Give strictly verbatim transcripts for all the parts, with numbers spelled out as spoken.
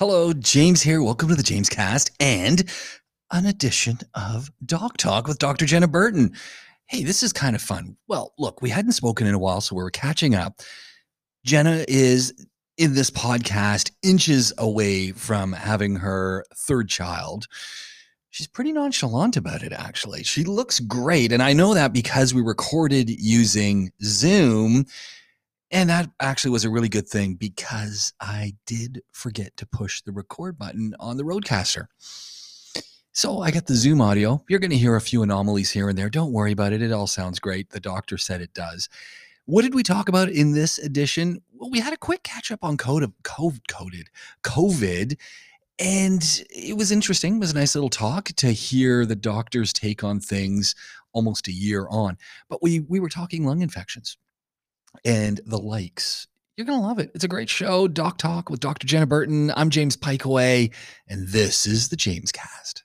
Hello, James here. Welcome to the James Cast and an edition of Doc Talk with Doctor Jenna Burton. Hey, this is kind of fun. Well, look, we hadn't spoken in a while, so we were catching up. Jenna is, in this podcast, inches away from having her third child. She's pretty nonchalant about it, actually. She looks great, and I know that because we recorded using Zoom. And that actually was a really good thing because I did forget to push the record button on the Rodecaster. So I got the Zoom audio. You're going to hear a few anomalies here and there. Don't worry about it. It all sounds great. The doctor said it does. What did we talk about in this edition? Well, we had a quick catch up on COVID, COVID, and it was interesting. It was a nice little talk to hear the doctor's take on things almost a year on. But we, we were talking lung infections and the likes. You're going to love it. It's a great show. Doc Talk with Doctor Jenna Burton. I'm James Pikeway, and this is the James Cast.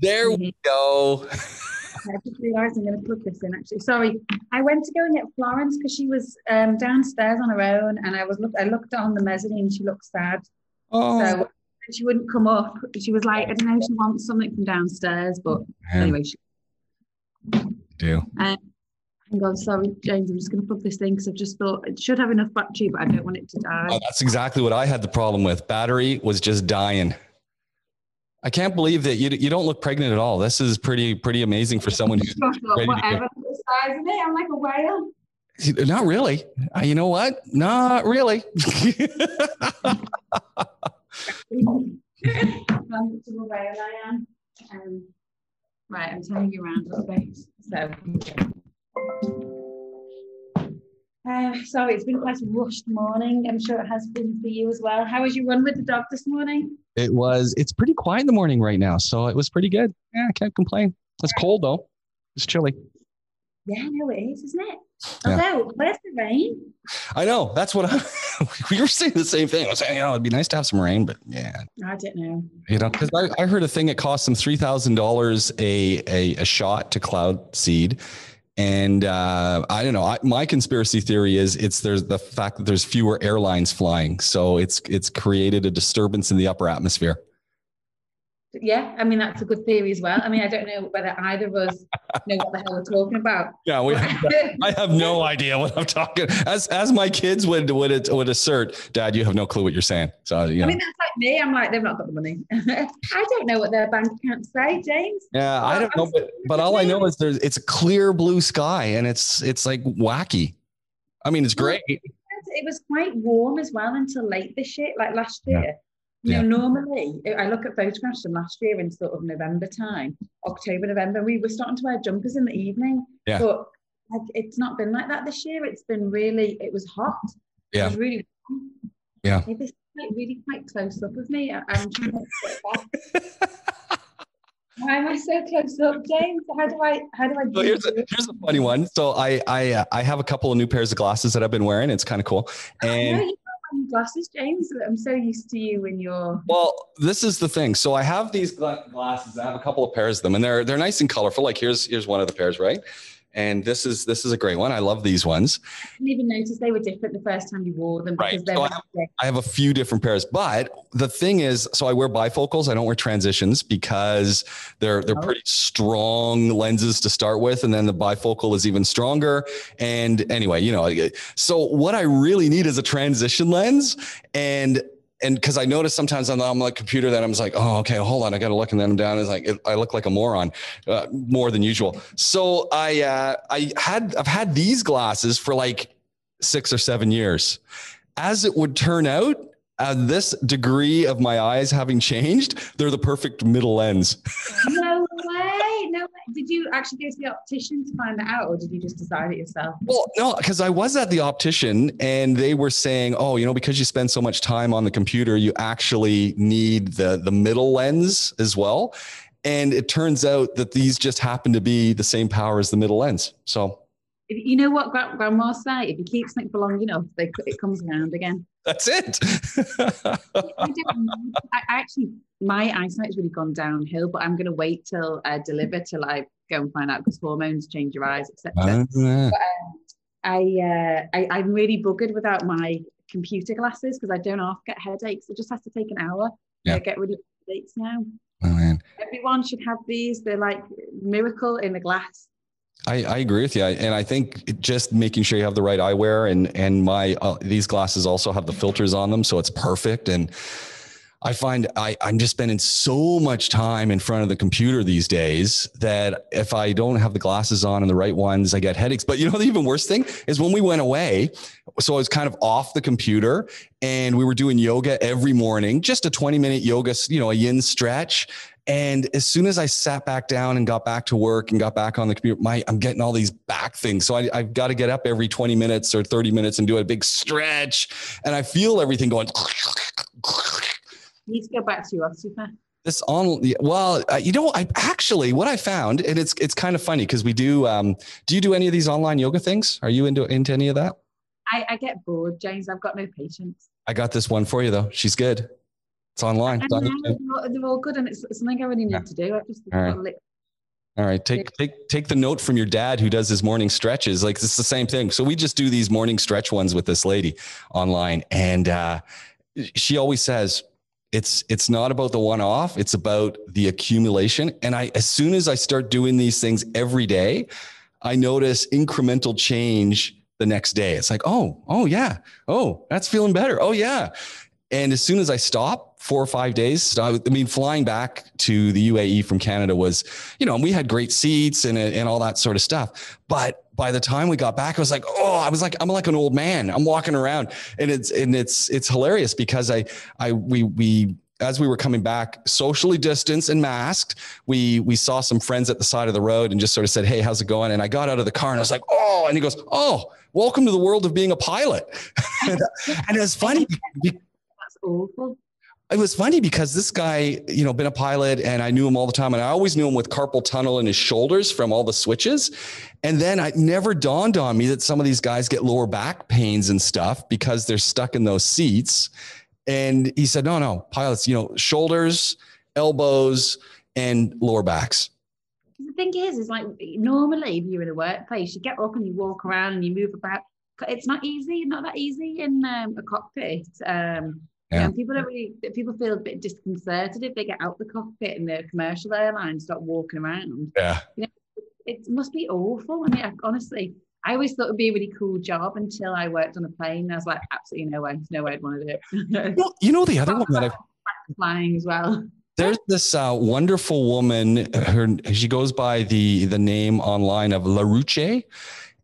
There we go. I just realized I'm going to put this in, actually. Sorry. I went to go and get Florence because she was um, downstairs on her own, and I was look- I looked on the mezzanine. She looked sad. Oh. So she wouldn't come up. She was like, I don't know if she wants something from downstairs, but yeah. Anyway. She- do. Um, Hang on, sorry, James, I'm just going to plug this thing because I've just thought it should have enough battery, but I don't want it to die. Oh, that's exactly what I had the problem with. Battery was just dying. I can't believe that you you don't look pregnant at all. This is pretty pretty amazing for someone who's ready whatever to the size of it. I'm like a whale. Not really. Uh, you know what? Not really. whale I am. Um, right, I'm turning you around a little bit. So. Uh, sorry, it's been quite a rushed morning. I'm sure it has been for you as well. How was your run with the dog this morning? It was. It's pretty quiet in the morning right now, so it was pretty good. Yeah, I can't complain. It's cold though. It's chilly. Yeah, no, it is, isn't it? Yeah. Although, where's the rain? I know. That's what I. We were saying the same thing. I was saying, you know, it'd be nice to have some rain, but yeah. I don't know. You know, because I, I heard a thing that cost them three thousand dollars a a shot to Cloud Seed. And uh, I don't know. I, my conspiracy theory is it's there's the fact that there's fewer airlines flying, so it's it's created a disturbance in the upper atmosphere. Yeah, I mean that's a good theory as well. I mean I don't know whether either of us know what the hell we're talking about. Yeah, we, I have no idea what I'm talking. As as my kids would would it, would assert, Dad, you have no clue what you're saying. So you know. I mean that's like me. I'm like they've not got the money. I don't know what their bank account say, James. Yeah, I don't know, but but all I know is there's it's a clear blue sky and it's it's like wacky. I mean it's great. It was quite warm as well until late this year, like last year. Yeah. You know, yeah. Normally, I look at photographs from last year in sort of November time, October, November, we were starting to wear jumpers in the evening, yeah. But like, it's not been like that this year. It's been really, it was hot. Yeah. It was really warm. Yeah. Hey, this is like really quite close up with me. I, I'm trying to get back. Why am I so close up, James? How do I, how do I do so here's a, here's a funny one. So I, I, uh, I have a couple of new pairs of glasses that I've been wearing. It's kind of cool. And glasses, James. I'm so used to you when you're. Well, this is the thing. So I have these glasses. I have a couple of pairs of them, and they're they're nice and colorful. Like here's here's one of the pairs, right? And this is this is a great one. I love these ones. I didn't even notice they were different the first time you wore them. Right. Because they're so I, have, I have a few different pairs, but the thing is, so I wear bifocals. I don't wear transitions because they're they're oh. pretty strong lenses to start with, and then the bifocal is even stronger. And anyway, you know, so what I really need is a transition lens, and. And because I notice sometimes on the, on the computer that I'm like, oh, okay, hold on. I got to look. And then I'm down. It's like, it, I look like a moron uh, more than usual. So I, uh, I had, I've had these glasses for like six or seven years. As it would turn out, uh, this degree of my eyes having changed, they're the perfect middle lens. No way. No way. Did you actually go to the optician to find that out, or did you just decide it yourself? Well, no, because I was at the optician and they were saying, oh, you know, because you spend so much time on the computer, you actually need the, the middle lens as well. And it turns out that these just happen to be the same power as the middle lens. So. If, you know what grandma said? If you keep something for long enough, they, it comes around again. That's it. I, I actually, my eyesight's really gone downhill, but I'm going to wait till I deliver, till I go and find out because hormones change your eyes, et cetera. Uh, but, um, I, uh, I, I'm really buggered without my computer glasses because I don't half get headaches. It just has to take an hour yeah. to get rid of headaches now. Oh, man. Everyone should have these. They're like miracle in the glass. I, I agree with you. And I think just making sure you have the right eyewear, and, and my, uh, these glasses also have the filters on them. So it's perfect. And I find I, I'm just spending so much time in front of the computer these days that if I don't have the glasses on and the right ones, I get headaches. But you know, the even worse thing is when we went away, so I was kind of off the computer and we were doing yoga every morning, just a twenty minute yoga, you know, a yin stretch. And as soon as I sat back down and got back to work and got back on the computer, my, I'm getting all these back things. So I, I've got to get up every twenty minutes or thirty minutes and do a big stretch. And I feel everything going. You need to go back to your osteopath. This on, well, uh, you know, I actually, what I found, and it's, it's kind of funny because we do, um, do you do any of these online yoga things? Are you into, into any of that? I, I get bored, James. I've got no patience. I got this one for you though. She's good. It's online. It's on YouTube. They're all good, and it's, it's something I really need yeah. to do. I just all right. Lit- all right, take take take the note from your dad who does his morning stretches. Like it's the same thing. So we just do these morning stretch ones with this lady online, and uh, she always says it's it's not about the one off. It's about the accumulation. And I as soon as I start doing these things every day, I notice incremental change the next day. It's like oh oh yeah oh that's feeling better oh yeah. And as soon as I stop four or five days, I mean, flying back to the U A E from Canada was, you know, and we had great seats and, and all that sort of stuff. But by the time we got back, I was like, oh, I was like, I'm like an old man. I'm walking around, and it's, and it's, it's hilarious because I, I, we, we, as we were coming back, socially distanced and masked, we, we saw some friends at the side of the road and just sort of said, hey, how's it going? And I got out of the car and I was like, oh, and he goes, oh, welcome to the world of being a pilot. and, and it was funny. Awful. It was funny because this guy, you know, been a pilot, and I knew him all the time. And I always knew him with carpal tunnel in his shoulders from all the switches. And then it never dawned on me that some of these guys get lower back pains and stuff because they're stuck in those seats. And he said, no, no, pilots, you know, shoulders, elbows, and lower backs. The thing is, is like normally if you're in a workplace, you get up and you walk around and you move about. It's not easy, not that easy in um, a cockpit. Um Yeah. And people don't really, people feel a bit disconcerted if they get out the cockpit and the commercial airlines start walking around. Yeah. You know, it must be awful. I mean, honestly, I always thought it would be a really cool job until I worked on a plane. I was like, absolutely no way. There's no way I'd want to do it. Well, you know, the other one that I've... Flying as well. There's this uh, wonderful woman, her, she goes by the, the name online of Laruche.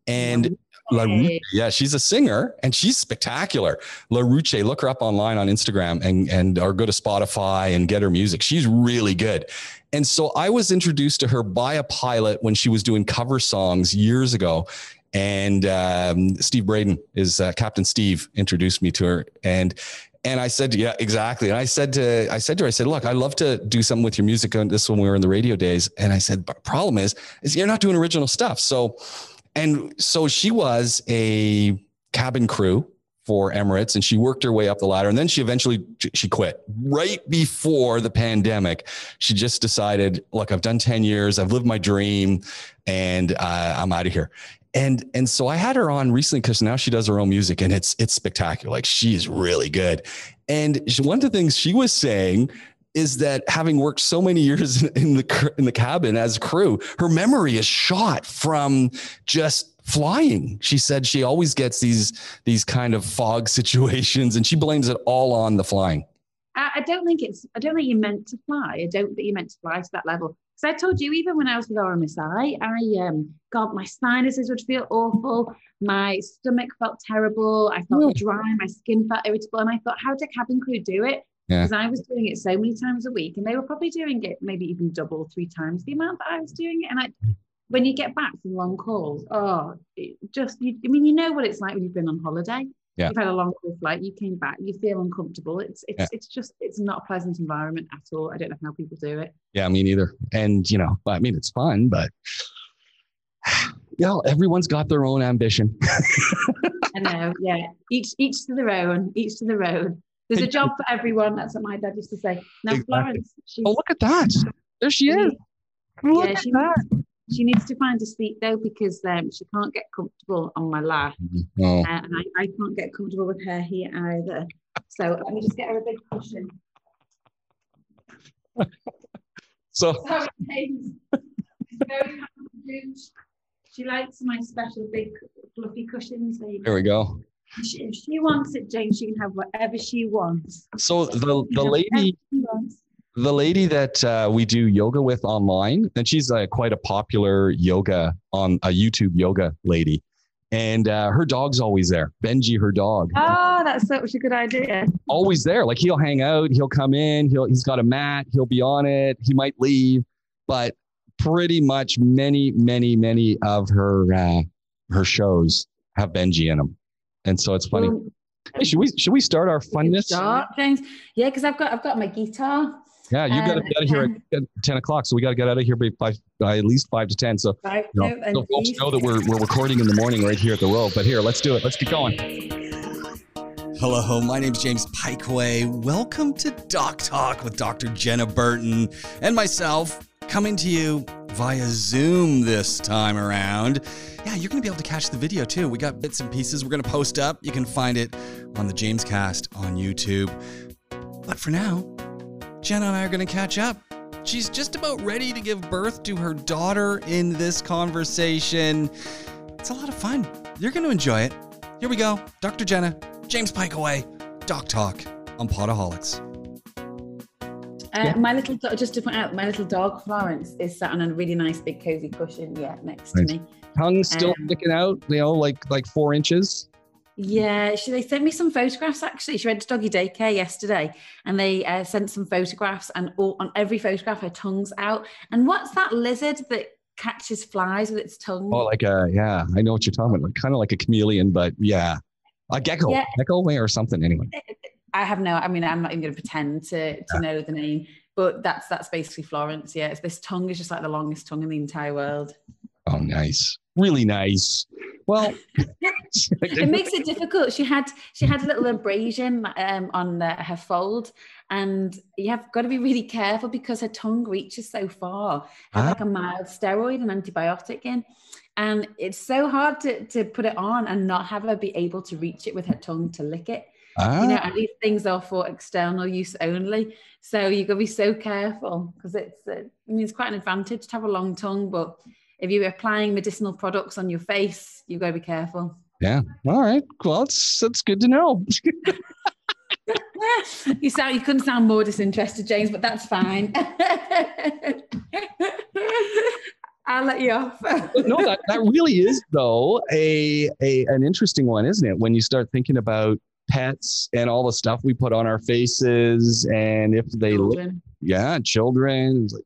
And... Yeah. Laruche, yeah, she's a singer and she's spectacular. Laruche, look her up online on Instagram and and or go to Spotify and get her music. She's really good. And so I was introduced to her by a pilot when she was doing cover songs years ago. And um, Steve Braden is uh, Captain Steve introduced me to her. And and I said, yeah, exactly. And I said to I said to her, I said, look, I love to do something with your music on this when we were in the radio days. And I said, but problem is, is you're not doing original stuff. So. And so she was a cabin crew for Emirates, and she worked her way up the ladder. And then she eventually, she quit right before the pandemic. She just decided, look, I've done ten years. I've lived my dream and uh, I'm out of here. And, and so I had her on recently because now she does her own music and it's, it's spectacular. Like she's really good. And she, one of the things she was saying is that having worked so many years in the in the cabin as crew, her memory is shot from just flying. She said she always gets these these kind of fog situations, and she blames it all on the flying. I, I don't think it's. I don't think you're meant to fly. I don't think you're meant to fly to that level. Because I told you, even when I was with R M S I, I um, God, my sinuses would feel awful. My stomach felt terrible. I felt yeah. dry. My skin felt irritable, and I thought, how did a cabin crew do it? Because yeah. I was doing it so many times a week, and they were probably doing it maybe even double, three times the amount that I was doing it. And I, when you get back from long calls, oh, it just, you, I mean, you know what it's like when you've been on holiday. Yeah. You've had a long call flight, you came back, you feel uncomfortable. It's it's yeah. it's just, it's not a pleasant environment at all. I don't know how people do it. Yeah, me neither. And, you know, I mean, it's fun, but, you know, everyone's got their own ambition. I know, yeah. Each, each to their own, each to their own. There's a job for everyone. That's what my dad used to say. Now, exactly. Florence. She's, oh, look at that. There she is. Look yeah, at she that. Moved, she needs to find a sleep though, because um, she can't get comfortable on my lap. Oh. Uh, and I, I can't get comfortable with her here either. So let me just get her a big cushion. So sorry, James. She's very happy. She likes my special big fluffy cushions. There, there we go. She, if she wants it, James, she can have whatever she wants. So the the lady the lady that uh, we do yoga with online, and she's uh, quite a popular yoga on a uh, YouTube yoga lady, and uh, her dog's always there. Benji, her dog. Oh, that's such a good idea. Always there. Like he'll hang out, he'll come in, he'll he's got a mat, he'll be on it, he might leave, but pretty much many, many, many of her uh, her shows have Benji in them. And so it's funny. Hey, should we should we start our funness? Start, James. Yeah, because I've got I've got my guitar. Yeah, you um, got to get out of here at ten o'clock, so we got to get out of here by, by, by at least five to ten. So, five, you know, so folks know that we're we're recording in the morning right here at the Row. But here, let's do it. Let's get going. Hello, my name's James Pikeway. Welcome to Doc Talk with Doctor Jenna Burton and myself, coming to you via Zoom this time around. Yeah, you're going to be able to catch the video too. We got bits and pieces we're going to post up. You can find it on the James Cast on YouTube. But for now, Jenna and I are going to catch up. She's just about ready to give birth to her daughter in this conversation. It's a lot of fun. You're going to enjoy it. Here we go. Doctor Jenna, James Pikeway, Doc Talk on Podaholics. Uh, yeah. My little dog, just to point out, my little dog Florence is sat on a really nice big cozy cushion, yeah, next nice. to me. Tongue still um, sticking out, you know, like like four inches. Yeah, she, they sent me some photographs actually. She went to doggy daycare yesterday, and they uh, sent some photographs, and all, on every photograph, her tongue's out. And what's that lizard that catches flies with its tongue? Oh, like a yeah, I know what you're talking about. Like, kind of like a chameleon, but yeah, a gecko, yeah. gecko or something anyway. I have no, I mean, I'm not even going to pretend to, to yeah. know the name, but that's that's basically Florence, yeah. It's, this tongue is just like the longest tongue in the entire world. Oh, nice. Really nice. Well. It makes it difficult. She had she had a little abrasion um, on the, her fold, and you have got to be really careful because her tongue reaches so far. I have ah. like a mild steroid and antibiotic in. And it's so hard to, to put it on and not have her be able to reach it with her tongue to lick it. Ah. You know, and these things are for external use only, so you've got to be so careful because it's uh, I mean, it's quite an advantage to have a long tongue, but if you're applying medicinal products on your face, you've got to be careful. Yeah. All right. Well, that's that's good to know. You sound you couldn't sound more disinterested, James, but that's fine. I'll let you off. No, that, that really is though a a an interesting one, isn't it? When you start thinking about pets and all the stuff we put on our faces, and if they children. look, yeah, children. Like,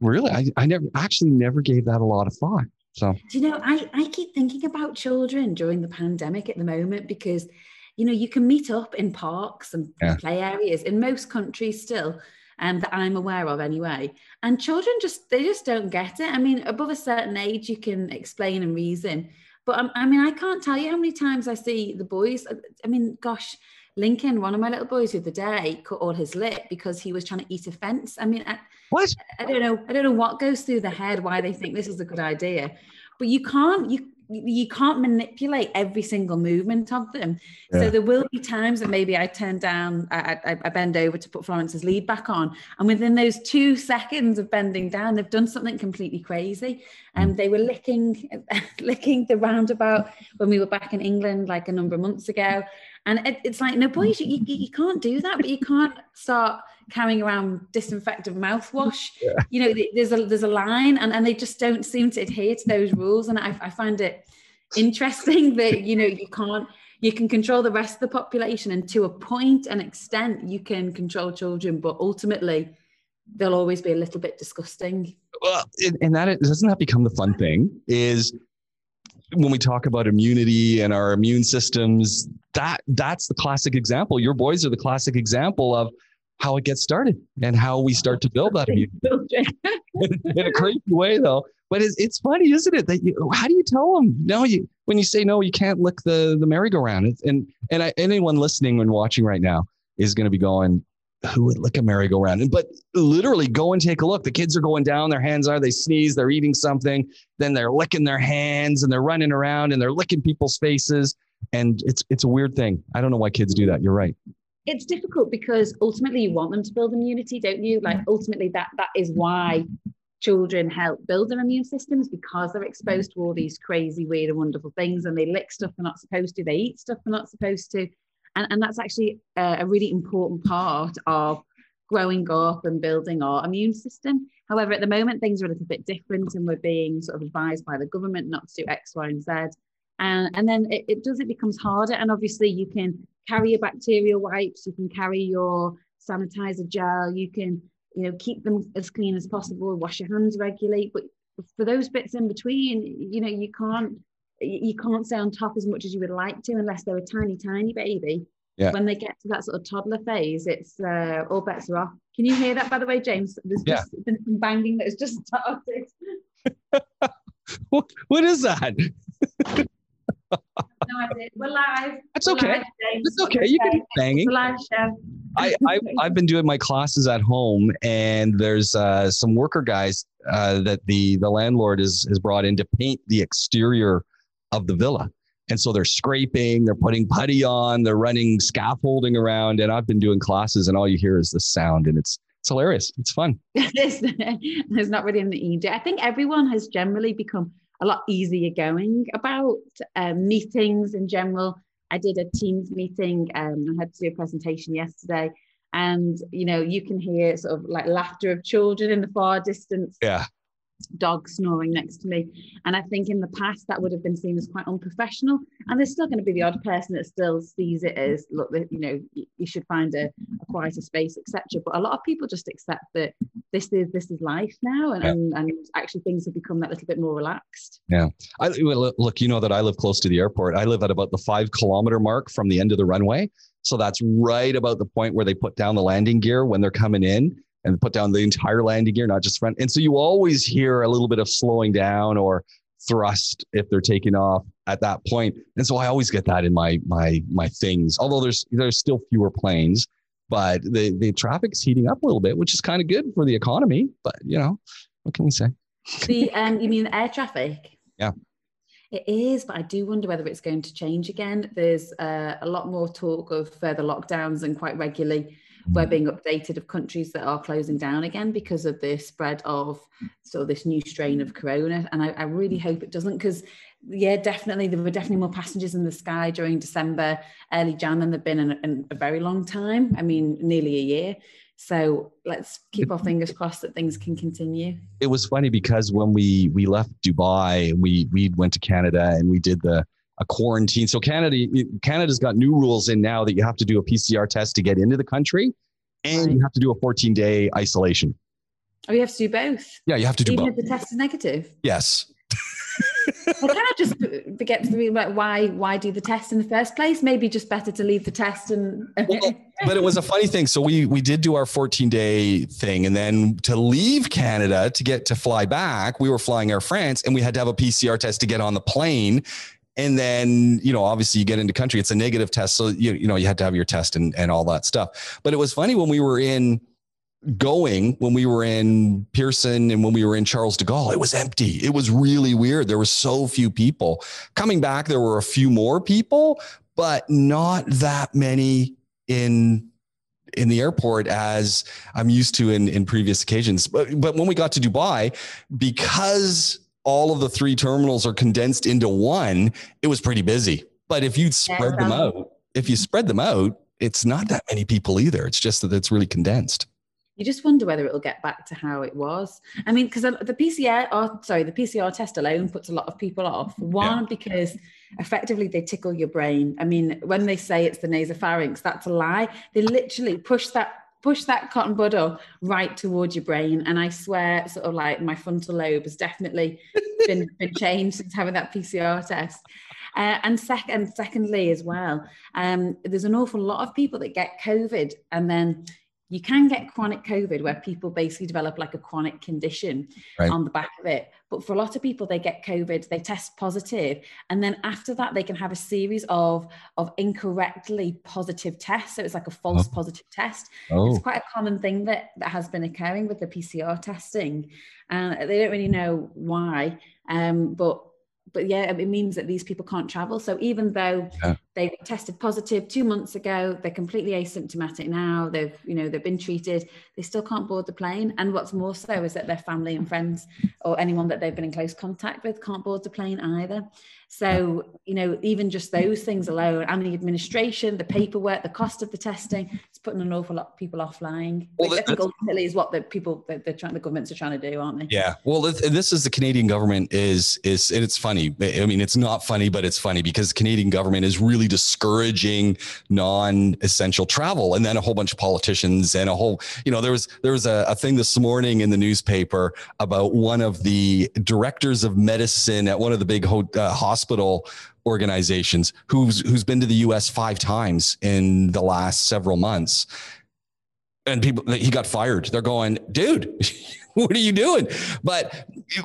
really, I, I never actually never gave that a lot of thought. So, do you know, I, I keep thinking about children during the pandemic at the moment because, you know, you can meet up in parks and yeah. play areas in most countries still, and um, that I'm aware of anyway. And children just they just don't get it. I mean, above a certain age, you can explain and reason. But I mean, I can't tell you how many times I see the boys. I mean, gosh, Lincoln, one of my little boys the other day cut all his lip because he was trying to eat a fence. I mean, I, what? I don't know. I don't know what goes through the head, why they think this is a good idea. But you can't, you you can't manipulate every single movement of them. Yeah. So there will be times that maybe I turn down, I, I, I bend over to put Florence's lead back on. And within those two seconds of bending down, they've done something completely crazy. And um, they were licking, licking the roundabout when we were back in England, like a number of months ago. And it, it's like, no, boys, you, you, you can't do that, but you can't start carrying around disinfectant mouthwash. Yeah. You know, there's a there's a line, and, and they just don't seem to adhere to those rules. And I, I find it interesting that, you know, you can't, you can control the rest of the population, and to a point and extent, you can control children, but ultimately, they'll always be a little bit disgusting. Well, and that doesn't that become the fun thing is, when we talk about immunity and our immune systems, that that's the classic example. Your boys are the classic example of how it gets started and how we start to build that immunity in a crazy way, though. But it's, it's funny, isn't it? That you, how do you tell them? No, you when you say no, you can't lick the the merry-go-round. It's, and and I, anyone listening and watching right now is going to be going, who would lick a merry-go-round? But literally go and take a look. The kids are going down, their hands are, they sneeze, they're eating something, then they're licking their hands and they're running around and they're licking people's faces. And it's it's a weird thing. I don't know why kids do that. You're right. It's difficult because ultimately you want them to build immunity, don't you? Like ultimately that that is why children help build their immune systems, because they're exposed to all these crazy, weird and wonderful things, and they lick stuff they're not supposed to, they eat stuff they're not supposed to. And, and that's actually a, a really important part of growing up and building our immune system. However, at the moment, things are a little bit different and we're being sort of advised by the government not to do X, Y and Z. And, and then it, it does, it becomes harder. And obviously you can carry your bacterial wipes, you can carry your sanitizer gel, you can, you know, keep them as clean as possible, wash your hands regularly. But for those bits in between, you know, you can't, you can't stay on top as much as you would like to, unless they're a tiny, tiny baby. Yeah. When they get to that sort of toddler phase, it's uh, all bets are off. Can you hear that, by the way, James? There's yeah. just been some banging that has just started. what, what is that? No idea. We're live. That's We're okay. Live, it's okay. You can be banging. It's a live show. I, I, I've been doing my classes at home, and there's uh, some worker guys uh, that the the landlord is has brought in to paint the exterior of the villa. And so they're scraping, they're putting putty on, they're running scaffolding around. And I've been doing classes and all you hear is the sound, and it's, it's hilarious. It's fun. There's, there's not really an easy. I think everyone has generally become a lot easier going about um, meetings in general. I did a Teams meeting and um, I had to do a presentation yesterday, and, you know, you can hear sort of like laughter of children in the far distance. Yeah. Dog snoring next to me, and I think in the past that would have been seen as quite unprofessional, and there's still going to be the odd person that still sees it as, look, you know, you should find a, a quieter space, etc. But a lot of people just accept that this is this is life now, and, yeah. and, and actually things have become that little bit more relaxed. Yeah. I look, you know that I live close to the airport. I live at about the five kilometer mark from the end of the runway, so that's right about the point where they put down the landing gear when they're coming in, and put down the entire landing gear, not just front. And so you always hear a little bit of slowing down or thrust if they're taking off at that point. And so I always get that in my my my things, although there's there's still fewer planes, but the, the traffic's heating up a little bit, which is kind of good for the economy. But, you know, what can we say? The, um, you mean air traffic? Yeah. It is, but I do wonder whether it's going to change again. There's uh, a lot more talk of further lockdowns, and quite regularly we're being updated of countries that are closing down again because of the spread of sort of this new strain of corona. And I, I really hope it doesn't, because, yeah, definitely, there were definitely more passengers in the sky during December, early Jan than there've been in, in a very long time. I mean, nearly a year. So let's keep our fingers crossed that things can continue. It was funny because when we, we left Dubai, we, we went to Canada and we did the a quarantine. So Canada, Canada's got new rules in now that you have to do a P C R test to get into the country, and right. you have to do a fourteen day isolation. Oh, you have to do both? Yeah, you have to do Even both. Even if the test is negative? Yes. Well, can I just get to the reason, like, why, why do the test in the first place? Maybe just better to leave the test and... Well, but it was a funny thing. So we, we did do our fourteen day thing, and then to leave Canada to get to fly back, we were flying Air France, and we had to have a P C R test to get on the plane. And then, you know, obviously you get into country, it's a negative test. So, you, you know, you had to have your test and, and all that stuff. But it was funny when we were in going, when we were in Pearson and when we were in Charles de Gaulle, it was empty. It was really weird. There were so few people coming back. There were a few more people, but not that many in in the airport as I'm used to in, in previous occasions. But, but when we got to Dubai, because all of the three terminals are condensed into one, it was pretty busy. But if you'd spread yeah, them out, if you spread them out, it's not that many people either. It's just that it's really condensed. You just wonder whether it'll get back to how it was. I mean, because the P C R, or, sorry, the P C R test alone puts a lot of people off. One, yeah. because effectively they tickle your brain. I mean, when they say it's the nasopharynx, that's a lie. They literally push that push that cotton bud up right towards your brain. And I swear, sort of like my frontal lobe has definitely been, been changed since having that P C R test. Uh, and second, secondly as well, um, there's an awful lot of people that get COVID and then You can get chronic COVID where people basically develop like a chronic condition right. on the back of it. But for a lot of people, they get COVID, they test positive, and then after that, they can have a series of, of incorrectly positive tests. So it's like a false oh. positive test. Oh. It's quite a common thing that, that has been occurring with the P C R testing. And uh, they don't really know why, um, but But yeah, it means that these people can't travel. So even though yeah. they tested positive two months ago, they're completely asymptomatic now. They've, you know, they've been treated. They still can't board the plane. And what's more so is that their family and friends or anyone that they've been in close contact with can't board the plane either. So, you know, even just those things alone, and the administration, the paperwork, the cost of the testing, it's putting an awful lot of people off flying. Well, which I think ultimately is what the people that they're trying, the governments are trying to do, aren't they? Yeah. Well, this is the Canadian government is, is, and it's funny. I mean, it's not funny, but it's funny because the Canadian government is really discouraging non-essential travel. And then a whole bunch of politicians and a whole, you know, there was, there was a, a thing this morning in the newspaper about one of the directors of medicine at one of the big ho- uh, hospitals. hospital organizations who's who's been to the U S five times in the last several months, and people, he got fired. They're going, dude, what are you doing? But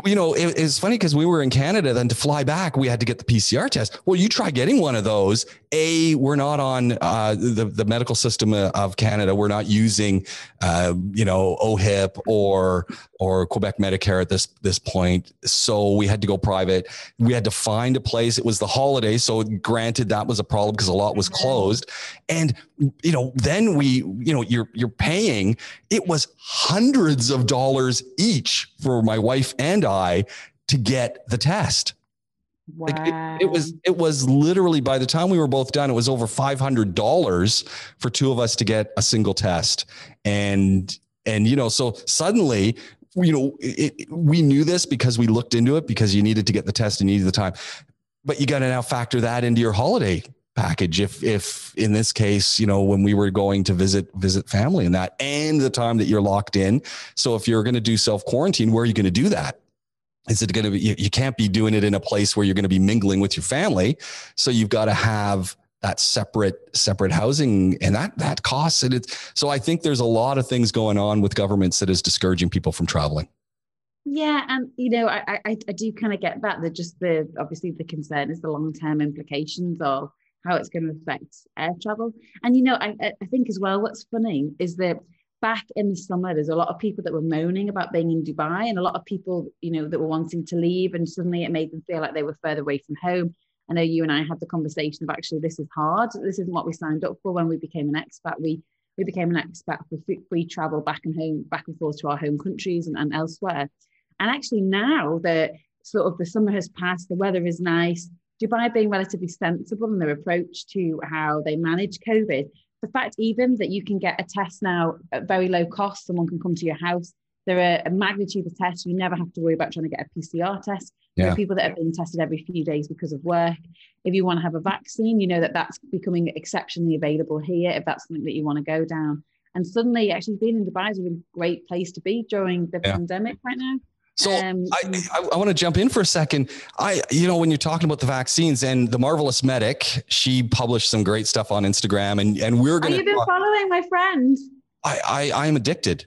you know, it, it's funny because we were in Canada, then to fly back, we had to get the P C R test. Well, you try getting one of those. A, we're not on uh, the the medical system of Canada. We're not using, uh, you know, O H I P or. or Quebec Medicare at this, this point. So we had to go private. We had to find a place. It was the holiday. So granted, that was a problem because a lot was closed. And, you know, then we, you know, you're, you're paying, it was hundreds of dollars each for my wife and I to get the test. Wow. Like it, it was, it was literally by the time we were both done, it was over five hundred dollars for two of us to get a single test. And, and, you know, so suddenly, you know, it, it, we knew this because we looked into it, because you needed to get the test and needed the time, but you got to now factor that into your holiday package. If, if in this case, you know, when we were going to visit, visit family and that, and the time that you're locked in. So if you're going to do self quarantine, where are you going to do that? Is it going to be, you, you can't be doing it in a place where you're going to be mingling with your family. So you've got to have that separate, separate housing, and that, that costs. And it's, so I think there's a lot of things going on with governments that is discouraging people from traveling. Yeah. And, you know, I, I, I do kind of get that. That just the, obviously the concern is the long-term implications of how it's going to affect air travel. And, you know, I, I think as well, what's funny is that back in the summer, there's a lot of people that were moaning about being in Dubai, and a lot of people, you know, that were wanting to leave, and suddenly it made them feel like they were further away from home. I know you and I had the conversation of actually this is hard. This isn't what we signed up for when we became an expat. We we became an expat for free travel back and home, back and forth to our home countries and, and elsewhere. And actually now that sort of the summer has passed, the weather is nice, Dubai being relatively sensible in their approach to how they manage COVID. The fact even that you can get a test now at very low cost, someone can come to your house. They're a magnitude of tests. You never have to worry about trying to get a P C R test. Yeah. There are people that have been tested every few days because of work. If you want to have a vaccine, you know that that's becoming exceptionally available here if that's something that you want to go down. And suddenly, actually being in Dubai is a really great place to be during the yeah. pandemic right now. So um, I, I, I want to jump in for a second. I, you know, when you're talking about the vaccines and the Marvelous Medic, she published some great stuff on Instagram, and, and we're going to- Have you been following my friend? I, I, I am addicted.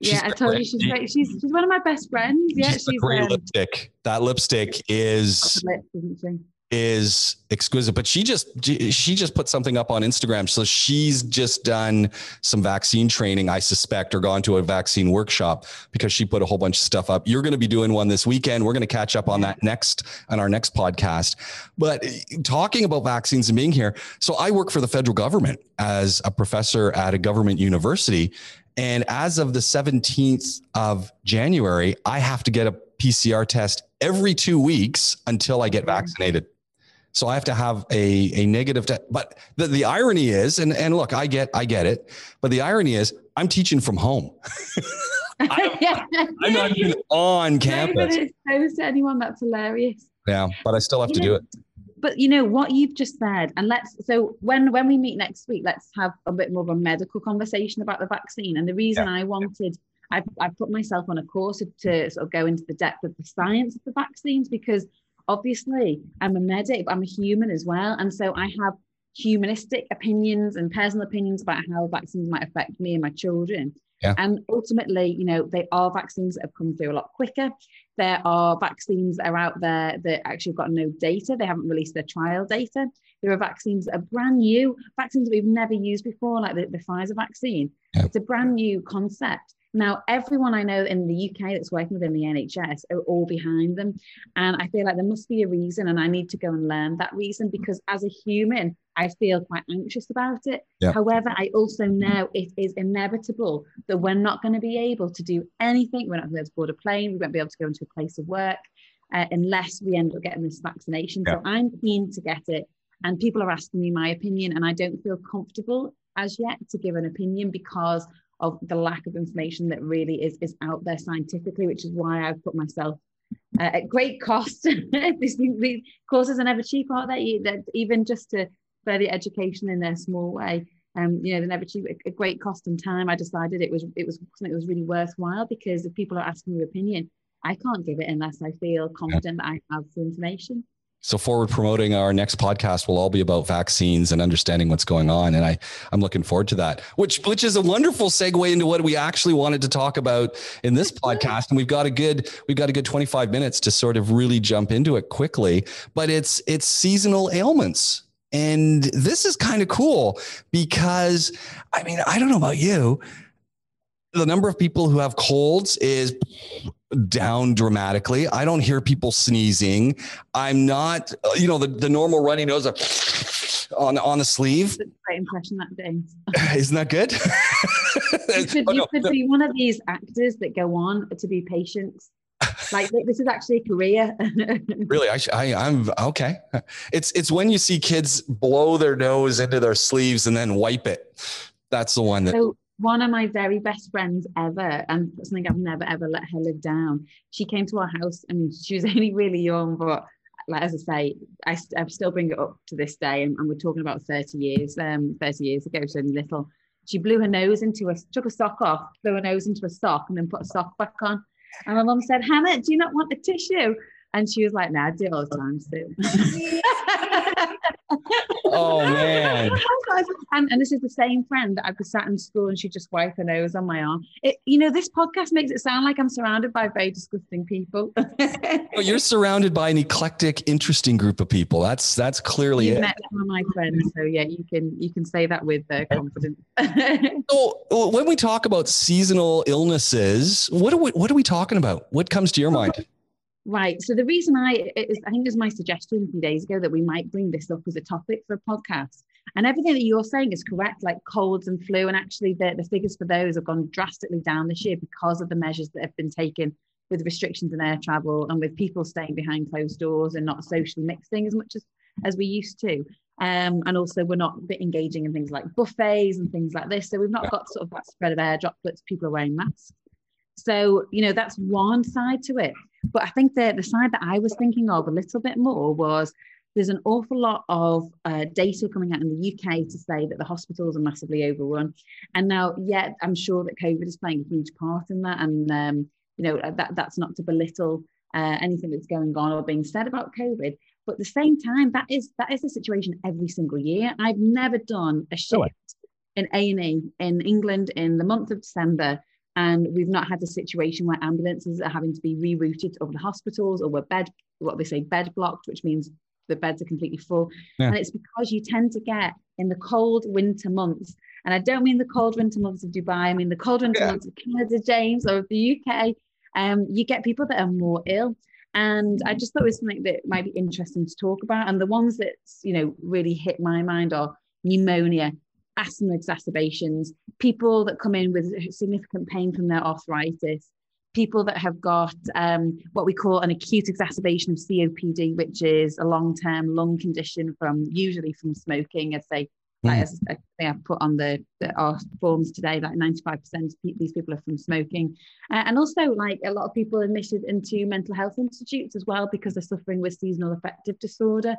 She's yeah, I told great. you she's, great. she's she's one of my best friends. Yeah, she's, she's great um, lipstick. That lipstick is is exquisite. But she just she just put something up on Instagram. So she's just done some vaccine training, I suspect, or gone to a vaccine workshop because she put a whole bunch of stuff up. You're going to be doing one this weekend. We're going to catch up on that next on our next podcast. But talking about vaccines and being here, so I work for the federal government as a professor at a government university. And as of the seventeenth of January, I have to get a P C R test every two weeks until I get vaccinated. So I have to have a, a negative test. But the, the irony is, and, and look, I get, I get it. But the irony is I'm teaching from home. I'm, yeah. I'm not even on campus. No, but it's exposed to anyone. That's hilarious. Yeah, but I still have you to know, do it. But you know what you've just said, and let's, so when, when we meet next week, let's have a bit more of a medical conversation about the vaccine. And the reason yeah. I wanted, I, I put myself on a course to sort of go into the depth of the science of the vaccines, because obviously I'm a medic, I'm a human as well. And so I have humanistic opinions and personal opinions about how vaccines might affect me and my children. Yeah. And ultimately, you know, they are vaccines that have come through a lot quicker. There are vaccines that are out there that actually have got no data. They haven't released their trial data. There are vaccines that are brand new, vaccines that we've never used before, like the, the Pfizer vaccine. Yeah. It's a brand new concept. Now, everyone I know in the U K that's working within the N H S are all behind them. And I feel like there must be a reason, and I need to go and learn that reason, because as a human, I feel quite anxious about it. Yep. However, I also know it is inevitable that we're not going to be able to do anything. We're not going to be able to board a plane. We won't be able to go into a place of work uh, unless we end up getting this vaccination. Yep. So I'm keen to get it. And people are asking me my opinion, and I don't feel comfortable as yet to give an opinion because of the lack of information that really is, is out there scientifically, which is why I've put myself uh, at great cost. these, these courses are never cheap, aren't they? That even just to further education in their small way, um, you know, they're never cheap. At great cost and time, I decided it was it was something that was really worthwhile, because if people are asking your opinion, I can't give it unless I feel confident yeah. that I have the information. So forward promoting our next podcast will all be about vaccines and understanding what's going on. And I, I'm looking forward to that, which, which is a wonderful segue into what we actually wanted to talk about in this podcast. And we've got a good, we've got a good twenty-five minutes to sort of really jump into it quickly, but it's, it's seasonal ailments. And this is kind of cool because, I mean, I don't know about you, the number of people who have colds is down dramatically. I don't hear people sneezing. I'm not, you know, the, the normal runny nose on on the sleeve. That's a great impression that day. Isn't that good? You could, oh, you no, could no. be one of these actors that go on to be patients. Like, this is actually a career. Really? I, I, I'm okay. It's, it's when you see kids blow their nose into their sleeves and then wipe it. That's the one that... So, one of my very best friends ever, and something I've never, ever let her live down. She came to our house. I mean, she was only really young, but like, as I say, I, I still bring it up to this day. And, and we're talking about thirty years, um, thirty years ago, so little. She blew her nose into a, took a sock off, blew her nose into a sock and then put a sock back on. And my mum said, Hannah, do you not want the tissue? And she was like, nah, I do it all the time, Sue. Oh, man. And, and this is the same friend that I was sat in school and she just wiped her nose on my arm. It, you know, this podcast makes it sound like I'm surrounded by very disgusting people. Well, you're surrounded by an eclectic, interesting group of people. That's that's clearly You've it. Met some of my friends, so yeah, you can you can say that with uh, confidence. So when we talk about seasonal illnesses, what are we, what are we talking about? What comes to your mind? Right. So the reason I, it was, I think it was my suggestion a few days ago that we might bring this up as a topic for a podcast. And everything that you're saying is correct, like colds and flu. And actually the, the figures for those have gone drastically down this year because of the measures that have been taken with restrictions in air travel and with people staying behind closed doors and not socially mixing as much as, as we used to. Um, and also we're not engaging in things like buffets and things like this. So we've not got sort of that spread of air droplets. People are wearing masks. So, you know, that's one side to it. But I think that the side that I was thinking of a little bit more was there's an awful lot of uh, data coming out in the U K to say that the hospitals are massively overrun. And now, yeah, I'm sure that COVID is playing a huge part in that. And, um, you know, that that's not to belittle uh, anything that's going on or being said about COVID. But at the same time, that is that is the situation every single year. I've never done a shift oh. in A and E in England in the month of December. And we've not had the situation where ambulances are having to be rerouted over the hospitals or we're bed, what they say, bed blocked, which means the beds are completely full. Yeah. And it's because you tend to get in the cold winter months. And I don't mean the cold winter months of Dubai. I mean the cold winter yeah. months of Canada, James, or of the U K. Um, you get people that are more ill. And I just thought it was something that might be interesting to talk about. And the ones that's, you know, really hit my mind are pneumonia, asthma exacerbations, people that come in with significant pain from their arthritis, people that have got um, what we call an acute exacerbation of C O P D, which is a long-term lung condition from usually from smoking. I'd say, mm. like, as I think I've put on the, the our forms today, like ninety-five percent of pe- these people are from smoking. Uh, and also like a lot of people admitted into mental health institutes as well because they're suffering with seasonal affective disorder.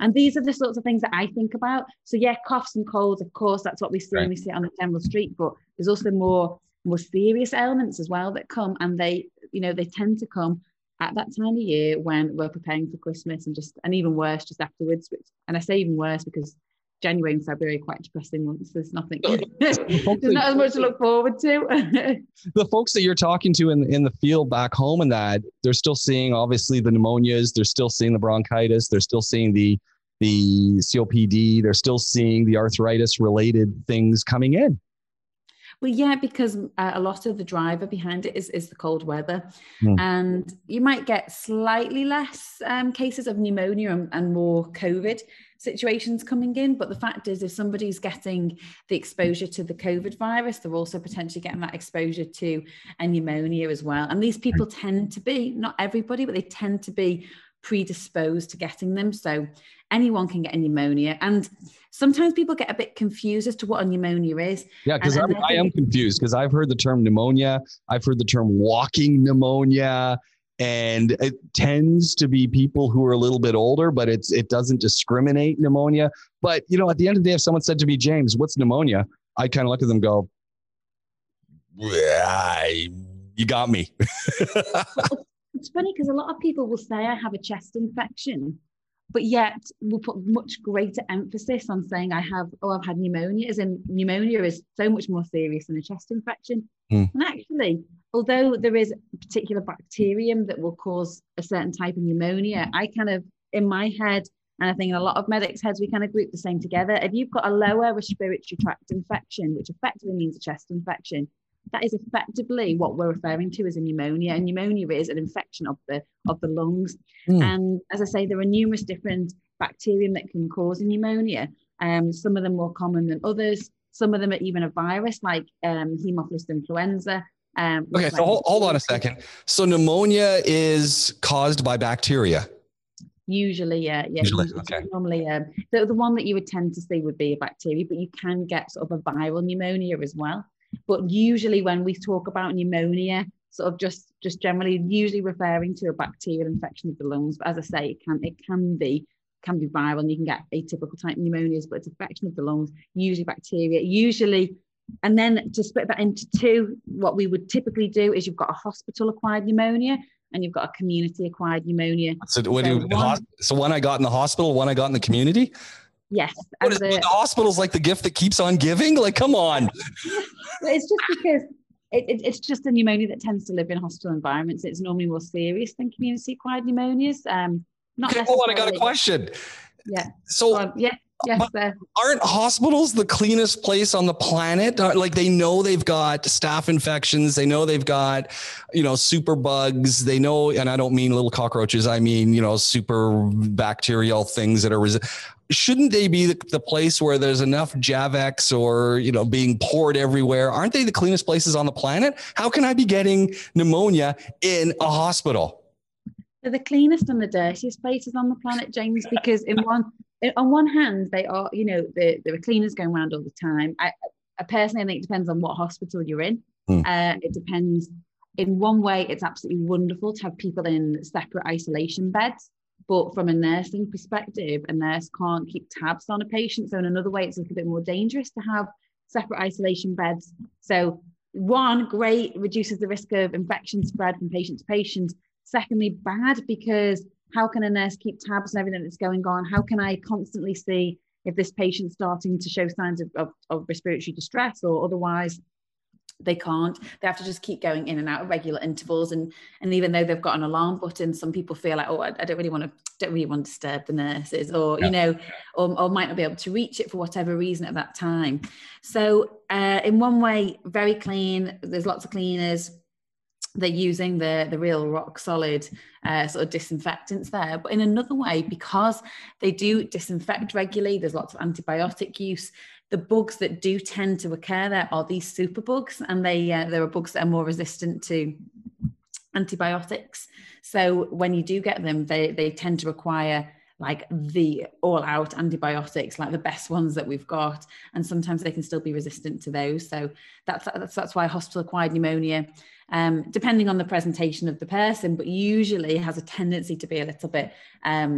And these are the sorts of things that I think about. So yeah, coughs and colds, of course, that's what we see. Right. We see it on the general street, but there's also more more serious ailments as well that come, and they, you know, they tend to come at that time of year when we're preparing for Christmas and just, and even worse, just afterwards. Which, and I say even worse because January and February are quite depressing months. There's nothing, there's not as much to look forward to. The folks that you're talking to in, in the field back home and that, they're still seeing obviously the pneumonias, they're still seeing the bronchitis, they're still seeing the the C O P D, they're still seeing the arthritis related things coming in. Well, yeah, because uh, a lot of the driver behind it is, is the cold weather. Mm. And you might get slightly less um, cases of pneumonia and, and more COVID situations coming in. But the fact is, if somebody's getting the exposure to the COVID virus, they're also potentially getting that exposure to a pneumonia as well. And these people tend to be, not everybody, but they tend to be predisposed to getting them. So anyone can get a pneumonia. And sometimes people get a bit confused as to what a pneumonia is. Yeah, because I, I am confused because I've heard the term pneumonia. I've heard the term walking pneumonia. And it tends to be people who are a little bit older, but it's it doesn't discriminate pneumonia. But, you know, at the end of the day, if someone said to me, James, what's pneumonia? I kind of look at them and go, you got me. It's funny because a lot of people will say I have a chest infection, but yet we'll put much greater emphasis on saying I have, oh, I've had pneumonia, as in pneumonia is so much more serious than a chest infection. Mm. And actually, although there is a particular bacterium that will cause a certain type of pneumonia, I kind of, in my head, and I think in a lot of medics' heads, we kind of group the same together. If you've got a lower respiratory tract infection, which effectively means a chest infection, that is effectively what we're referring to as a pneumonia. And pneumonia is an infection of the of the lungs. Mm. And as I say, there are numerous different bacteria that can cause a pneumonia. Um, some of them more common than others. Some of them are even a virus, like um, Haemophilus influenza. Um, okay, so hold, hold on a second. So pneumonia is caused by bacteria? Usually, yeah. yeah usually, usually, okay. Normally, um, the, the one that you would tend to see would be a bacteria, but you can get sort of a viral pneumonia as well. But usually when we talk about pneumonia, sort of just, just generally, usually referring to a bacterial infection of the lungs. But as I say, it can it can be can be viral, and you can get atypical type pneumonias, but it's infection of the lungs, usually bacteria, usually. And then to split that into two, what we would typically do is you've got a hospital-acquired pneumonia and you've got a community-acquired pneumonia. So, what so, do, one, so one I got in the hospital, one I got in the community? Yes. What is, the, the hospital's like the gift that keeps on giving? Like, come on. It's just because it, it, it's just a pneumonia that tends to live in hospital environments. It's normally more serious than community-acquired pneumonias. Um, not okay, hold on, I got a question. Yeah. So, um, yeah, yes, sir. Aren't hospitals the cleanest place on the planet? Like, they know they've got staph infections. They know they've got, you know, super bugs. They know, and I don't mean little cockroaches. I mean, you know, super bacterial things that are resistant. Shouldn't they be the, the place where there's enough Javex or, you know, being poured everywhere? Aren't they the cleanest places on the planet? How can I be getting pneumonia in a hospital? They're the cleanest and the dirtiest places on the planet, James, because in one, on one hand, they are, you know, there are cleaners going around all the time. I, I personally, I think it depends on what hospital you're in. Mm. Uh, it depends. In one way, it's absolutely wonderful to have people in separate isolation beds. But from a nursing perspective, a nurse can't keep tabs on a patient. So in another way, it's a little bit more dangerous to have separate isolation beds. So one, great, reduces the risk of infection spread from patient to patient. Secondly, bad, because how can a nurse keep tabs on everything that's going on? How can I constantly see if this patient's starting to show signs of, of, of respiratory distress or otherwise? They can't. They have to just keep going in and out at regular intervals. And and even though they've got an alarm button, some people feel like, oh, I, I don't really want to, don't really want to disturb the nurses, or yeah. you know, or, or might not be able to reach it for whatever reason at that time. So uh, in one way, very clean. There's lots of cleaners. They're using the the real rock solid uh, sort of disinfectants there. But in another way, because they do disinfect regularly, there's lots of antibiotic use. The bugs that do tend to occur there are these super bugs, and they uh, there are bugs that are more resistant to antibiotics. So when you do get them, they they tend to require like the all-out antibiotics, like the best ones that we've got, and sometimes they can still be resistant to those. So that's that's, that's why hospital-acquired pneumonia, um, depending on the presentation of the person, but usually has a tendency to be a little bit um,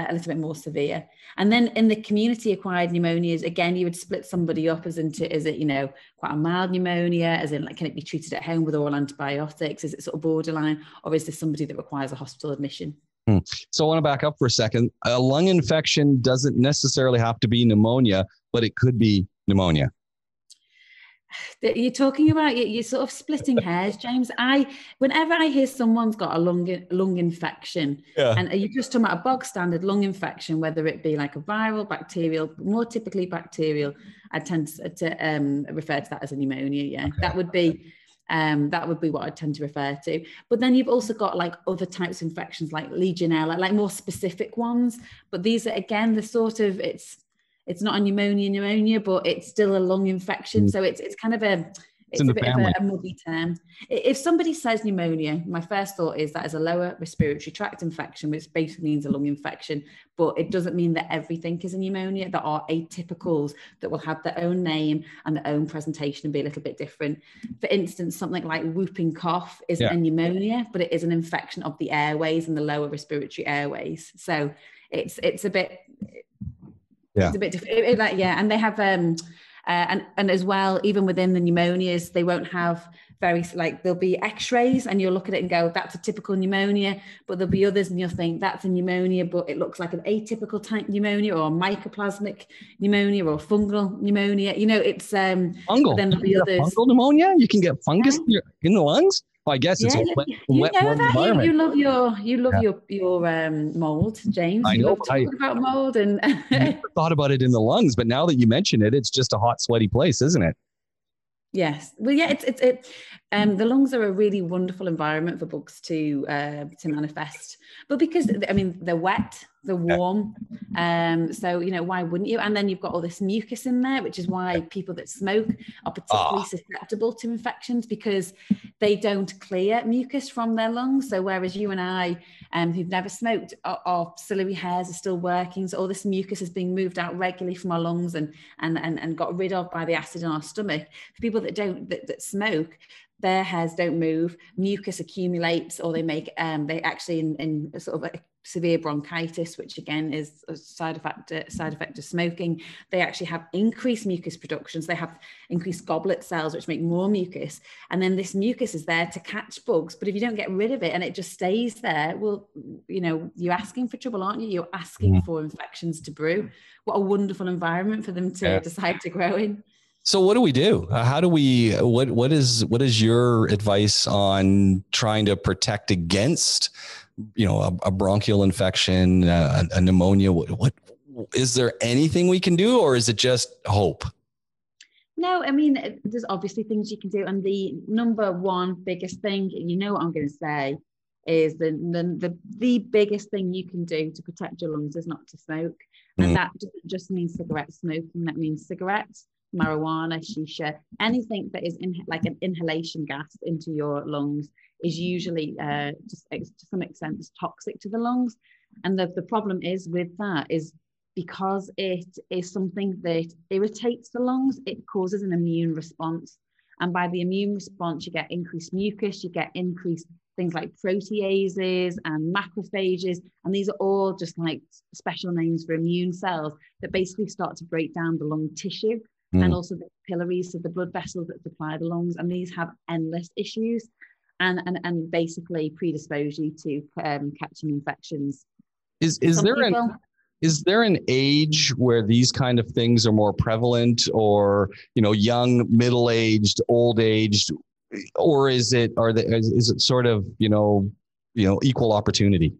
Uh, a little bit more severe. And then in the community-acquired pneumonias, again, you would split somebody up as into, is it, you know, quite a mild pneumonia, as in, like, can it be treated at home with oral antibiotics? Is it sort of borderline? Or is this somebody that requires a hospital admission? Hmm. So I want to back up for a second. A lung infection doesn't necessarily have to be pneumonia, but it could be pneumonia. You're talking about, you're sort of splitting hairs, James. I, whenever I hear someone's got a lung lung infection, yeah. and you're just talking about a bog standard lung infection, whether it be like a viral, bacterial, more typically bacterial, I tend to, to um, refer to that as a pneumonia. Yeah, okay. that would be. Um, that would be what I tend to refer to. But then you've also got like other types of infections like Legionella, like more specific ones. But these are, again, the sort of, it's it's not a pneumonia pneumonia, but it's still a lung infection. So it's it's kind of a, it's, it's a bit family. of a, a muddy term. If somebody says pneumonia, my first thought is that is a lower respiratory tract infection, which basically means a lung infection. But it doesn't mean that everything is a pneumonia. There are atypicals that will have their own name and their own presentation and be a little bit different. For instance, something like whooping cough isn't yeah. a pneumonia, but it is an infection of the airways and the lower respiratory airways. So it's it's a bit, yeah, it's a bit different. It, it, like, yeah, and they have um. Uh, and, and as well, even within the pneumonias, they won't have very, like, there'll be x-rays and you'll look at it and go, that's a typical pneumonia, but there'll be others and you'll think that's a pneumonia, but it looks like an atypical type pneumonia or mycoplasmic pneumonia or fungal pneumonia. You know, it's... Um, fungal? Then there'll be others. Fungal pneumonia? You can get fungus yeah. in the lungs? Well, I guess it's yeah, a wet, you wet know warm that. environment. You, you love your, you love yeah. your, your um, mold, James. I you know love I, about mold and I thought about it in the lungs, but now that you mention it, it's just a hot, sweaty place, isn't it? Yes. Well, yeah. It's it's it. Um, the lungs are a really wonderful environment for bugs to uh, to manifest, but because I mean they're wet, they're warm, um, so you know why wouldn't you? And then you've got all this mucus in there, which is why people that smoke are particularly oh. susceptible to infections because they don't clear mucus from their lungs. So whereas you and I, um, who've never smoked, our, our ciliary hairs are still working, so all this mucus is being moved out regularly from our lungs and and and, and got rid of by the acid in our stomach. For people that don't that, that smoke, their hairs don't move, mucus accumulates, or they make, um, they actually in, in sort of a severe bronchitis, which again is a side effect, uh, side effect of smoking, they actually have increased mucus productions. They have increased goblet cells, which make more mucus. And then this mucus is there to catch bugs, but if you don't get rid of it and it just stays there, well, you know, you're asking for trouble, aren't you? You're asking mm. for infections to brew. What a wonderful environment for them to yeah. decide to grow in. So what do we do? Uh, how do we, what, what is, what is your advice on trying to protect against, you know, a, a bronchial infection, uh, a pneumonia? What, what, is there anything we can do, or is it just hope? No, I mean, there's obviously things you can do. And the number one biggest thing, you know what I'm going to say, is the, the, the, the biggest thing you can do to protect your lungs is not to smoke. And mm. that doesn't just mean cigarette smoking. That means cigarettes, marijuana, shisha, anything that is in, like an inhalation gas into your lungs is usually uh, just to some extent is toxic to the lungs. And the, the problem is with that is because it is something that irritates the lungs, it causes an immune response. And by the immune response, you get increased mucus, you get increased things like proteases and macrophages. And these are all just like special names for immune cells that basically start to break down the lung tissue. Mm. And also the capillaries, so the blood vessels that supply the lungs, and these have endless issues and and, and basically predispose you to um, catching infections. Is is Some there people, an is there an age where these kind of things are more prevalent, or you know, young, middle-aged, old-aged, or is it are the is, is it sort of you know you know equal opportunity?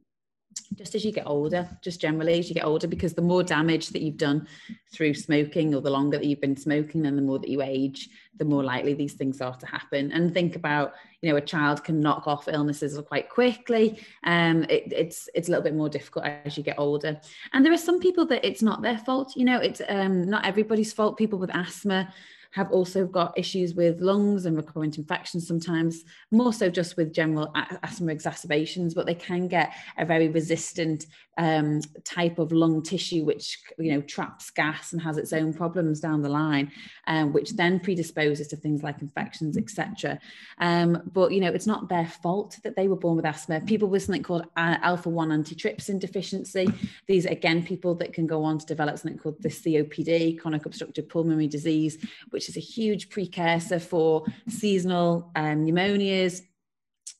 Just as you get older, just generally as you get older, because the more damage that you've done through smoking or the longer that you've been smoking and the more that you age, the more likely these things are to happen. And think about, you know, a child can knock off illnesses quite quickly. Um, it, it's it's a little bit more difficult as you get older. And there are some people that it's not their fault. You know, it's um, not everybody's fault. People with asthma have also got issues with lungs and recurrent infections sometimes, more so just with general asthma exacerbations, but they can get a very resistant um, type of lung tissue, which, you know, traps gas and has its own problems down the line, um, which then predisposes to things like infections, et cetera. Um, but, you know, it's not their fault that they were born with asthma. People with something called alpha one antitrypsin deficiency. These, again, people that can go on to develop something called the C O P D, chronic obstructive pulmonary disease, which which is a huge precursor for seasonal um, pneumonias,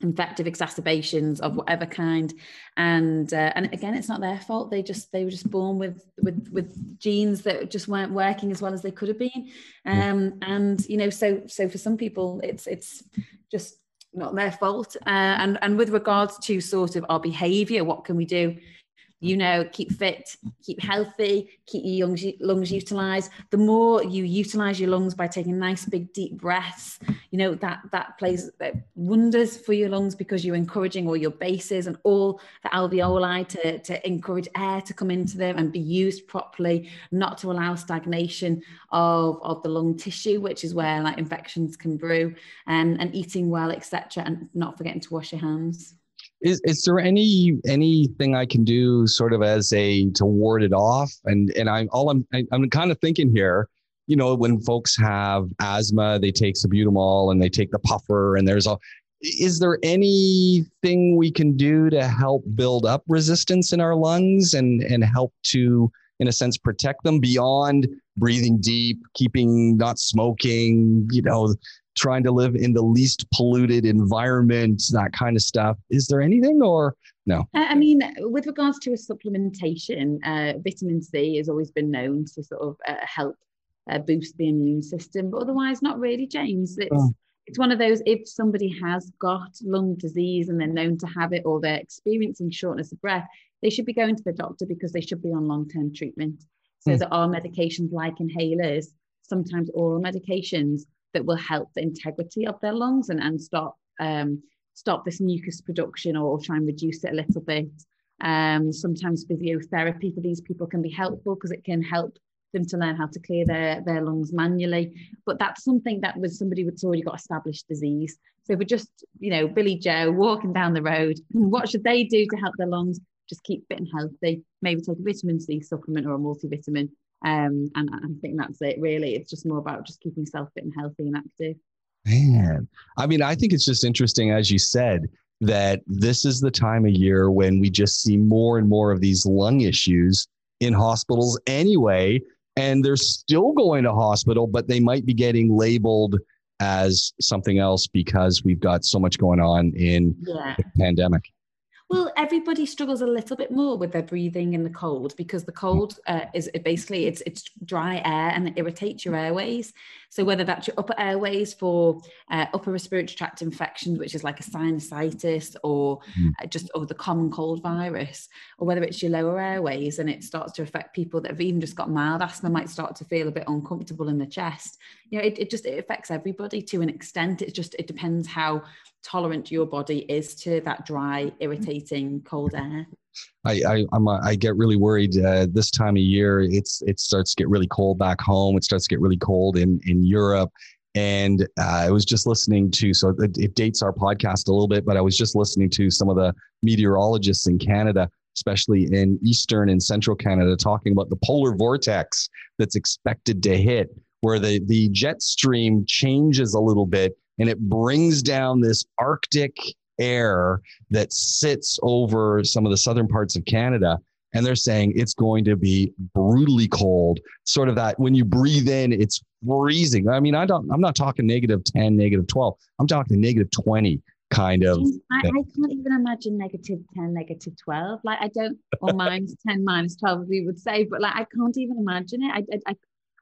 infective exacerbations of whatever kind, and uh, and again, it's not their fault. They just they were just born with with with genes that just weren't working as well as they could have been, um, and you know, so so for some people, it's it's just not their fault. Uh, and and with regards to sort of our behaviour, what can we do? You know, keep fit, keep healthy, keep your lungs, lungs utilised. The more you utilise your lungs by taking nice, big, deep breaths, you know, that that plays wonders for your lungs, because you're encouraging all your bases and all the alveoli to, to encourage air to come into them and be used properly, not to allow stagnation of, of the lung tissue, which is where like infections can brew, and, and eating well, et cetera, and not forgetting to wash your hands. Is is there any anything I can do sort of as a to ward it off? And and I'm all I'm I, I'm kind of thinking here, you know, when folks have asthma, they take salbutamol and they take the puffer, and there's all. Is there anything we can do to help build up resistance in our lungs and and help to, in a sense, protect them beyond breathing deep, keeping not smoking, you know, trying to live in the least polluted environment, that kind of stuff? Is there anything, or no? I mean, with regards to a supplementation, uh, vitamin C has always been known to sort of uh, help uh, boost the immune system, but otherwise not really, James. It's, oh. it's one of those, if somebody has got lung disease and they're known to have it, or they're experiencing shortness of breath, they should be going to the doctor, because they should be on long-term treatment. So mm. there are medications like inhalers, sometimes oral medications, that will help the integrity of their lungs and, and stop um, stop this mucus production, or, or try and reduce it a little bit. Um, sometimes physiotherapy for these people can be helpful, because it can help them to learn how to clear their, their lungs manually. But that's something that was somebody that's already got established disease. So for just, you know, Billy Joe walking down the road, what should they do to help their lungs? Just keep fit and healthy, maybe take a vitamin C supplement or a multivitamin. Um, and I think that's it, really. It's just more about just keeping yourself fit and healthy and active. Man, I mean, I think it's just interesting, as you said, that this is the time of year when we just see more and more of these lung issues in hospitals anyway, and they're still going to hospital, but they might be getting labeled as something else because we've got so much going on in yeah. the pandemic. Well, everybody struggles a little bit more with their breathing in the cold, because the cold uh, is basically it's it's dry air, and it irritates your airways. So whether that's your upper airways for uh, upper respiratory tract infections, which is like a sinusitis, or uh, just or the common cold virus, or whether it's your lower airways, and it starts to affect people that have even just got mild asthma, might start to feel a bit uncomfortable in the chest. You know, it, it just it affects everybody to an extent. It just it depends how tolerant your body is to that dry, irritating cold air. I I, I'm a, I get really worried uh, this time of year. It's it starts to get really cold back home. It starts to get really cold in in Europe. And uh, I was just listening to, so it, it dates our podcast a little bit, but I was just listening to some of the meteorologists in Canada, especially in Eastern and Central Canada, talking about the polar vortex that's expected to hit, where the the jet stream changes a little bit, and it brings down this Arctic air that sits over some of the southern parts of Canada. And they're saying it's going to be brutally cold, sort of that when you breathe in, it's freezing. I mean, I don't, I'm not talking negative ten, negative twelve. I'm talking negative twenty kind of. I, I can't even imagine negative ten, negative twelve. Like I don't, or minus ten, minus twelve, we would say, but like, I can't even imagine it. I, I,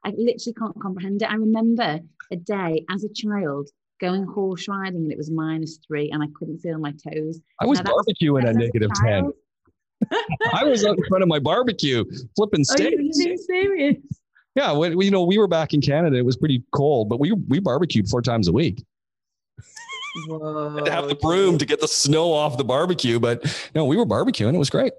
I literally can't comprehend it. I remember a day as a child going horse riding, and it was minus three, and I couldn't feel my toes. I was now, barbecuing at negative ten. I was out in front of my barbecue flipping steaks. Are you serious? Yeah, when, you know, we were back in Canada. It was pretty cold, but we we barbecued four times a week. Whoa, had to have the broom to get the snow off the barbecue, but no, we were barbecuing. It was great.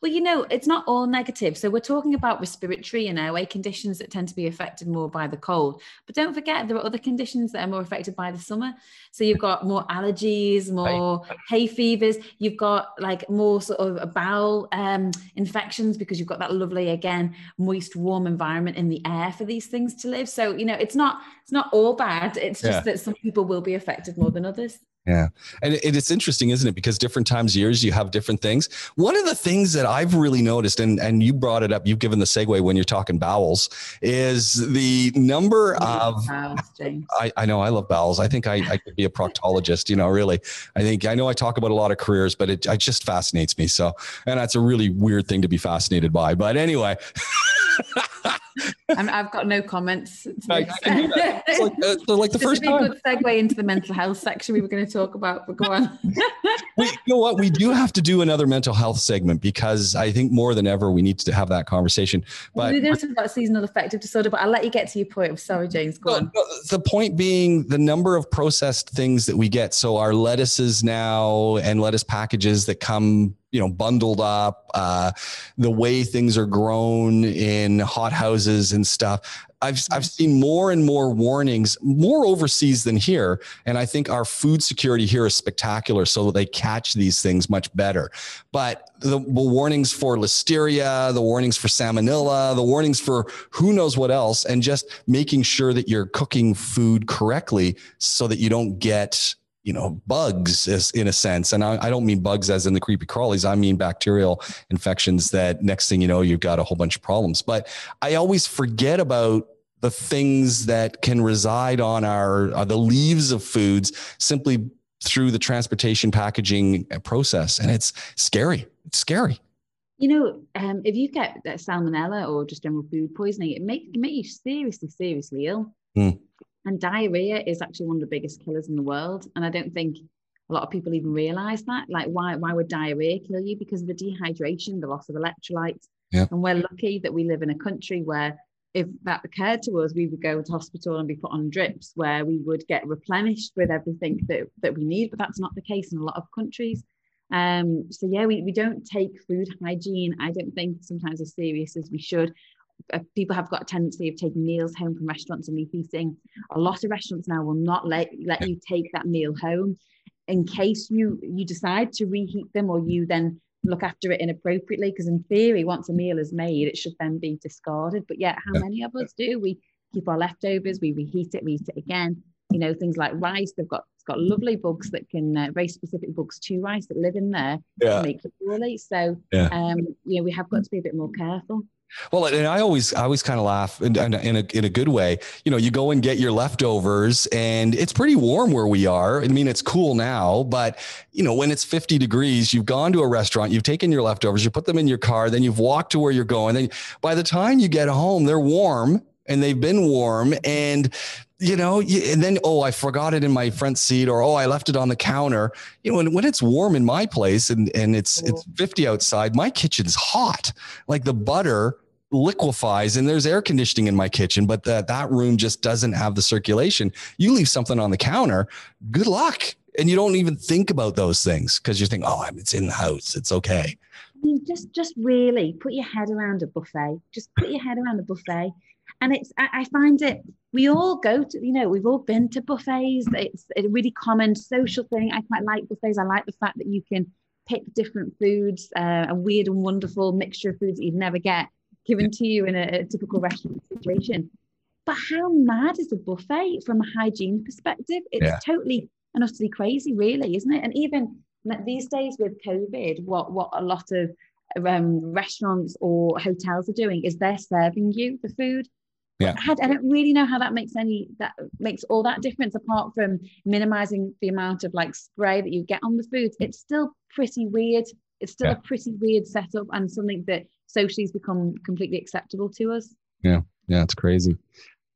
Well, you know, it's not all negative. So we're talking about respiratory and airway conditions that tend to be affected more by the cold. But don't forget, there are other conditions that are more affected by the summer. So you've got more allergies, more right. hay fevers. You've got like more sort of bowel um, infections, because you've got that lovely, again, moist, warm environment in the air for these things to live. So, you know, it's not it's not all bad. It's just yeah. that some people will be affected more than others. Yeah. And it, it's interesting, isn't it? Because different times of years, you have different things. One of the things that I've really noticed, and, and you brought it up, you've given the segue when you're talking bowels, is the number of, bowels, James. I, I know I love bowels. I think I, I could be a proctologist, you know, really. I think, I know I talk about a lot of careers, but it, it just fascinates me. So, and that's a really weird thing to be fascinated by, but anyway. I'm, I've got no comments. I, I do that. It's like, uh, so like the first time. This would be a good segue into the mental health section we were going to talk about, but go on. We, you know what? We do have to do another mental health segment because I think more than ever, we need to have that conversation. But we did talk about seasonal affective disorder, but I'll let you get to your point. I'm sorry, James. Go no, on. No, the point being the number of processed things that we get. So our lettuces now and lettuce packages that come, you know, bundled up, uh, the way things are grown in hot houses and stuff. I've, I've seen more and more warnings, more overseas than here. And I think our food security here is spectacular. So they catch these things much better. But the, the warnings for listeria, the warnings for salmonella, the warnings for who knows what else, and just making sure that you're cooking food correctly so that you don't get, you know, bugs is in a sense. And I, I don't mean bugs as in the creepy crawlies. I mean bacterial infections that next thing you know, you've got a whole bunch of problems. But I always forget about the things that can reside on our, uh, the leaves of foods simply through the transportation packaging process. And it's scary. It's scary. You know, um, if you get uh, salmonella or just general food poisoning, it make, can make you seriously, seriously ill. Mm. And diarrhea is actually one of the biggest killers in the world. And I don't think a lot of people even realize that. Like, why why would diarrhea kill you? Because of the dehydration, the loss of electrolytes. Yeah. And we're lucky that we live in a country where if that occurred to us, we would go to hospital and be put on drips where we would get replenished with everything that, that we need. But that's not the case in a lot of countries. Um, so, yeah, we, we don't take food hygiene, I don't think, sometimes as serious as we should. People have got a tendency of taking meals home from restaurants and reheating. A lot of restaurants now will not let, let you take that meal home in case you, you decide to reheat them or you then look after it inappropriately. Because in theory, once a meal is made, it should then be discarded. But yet, how many of us do? We keep our leftovers, we reheat it, we eat it again. You know, things like rice, they've got it's got lovely bugs that can, uh, very specific bugs to rice that live in there yeah. to make it poorly. So, yeah. um, you know, we have got to be a bit more careful. Well, and I always, I always kind of laugh in, in, in, a, in a good way. You know, you go and get your leftovers and it's pretty warm where we are. I mean, it's cool now, but you know, when it's fifty degrees, you've gone to a restaurant, you've taken your leftovers, you put them in your car, then you've walked to where you're going. Then by the time you get home, they're warm and they've been warm and, you know, and then, oh, I forgot it in my front seat or, oh, I left it on the counter. You know, and when it's warm in my place and, and it's, cool. it's fifty outside, my kitchen's hot. Like the butter liquefies and there's air conditioning in my kitchen, but the, that room just doesn't have the circulation. You leave something on the counter, good luck. And you don't even think about those things because you think, oh, it's in the house. It's okay. I mean, just, just really put your head around a buffet. Just put your head around a buffet. And it's, I, I find it, we all go to, you know, we've all been to buffets. It's a really common social thing. I quite like buffets. I like the fact that you can pick different foods, uh, a weird and wonderful mixture of foods that you'd never get given to you in a, a typical restaurant situation. But how mad is a buffet from a hygiene perspective? It's yeah. totally and utterly crazy, really, isn't it? And even these days with COVID, what, what a lot of um, restaurants or hotels are doing is they're serving you the food. Yeah. I don't really know how that makes any, that makes all that difference apart from minimizing the amount of like spray that you get on the food. It's still pretty weird. It's still yeah. a pretty weird setup and something that socially has become completely acceptable to us. Yeah. Yeah. It's crazy.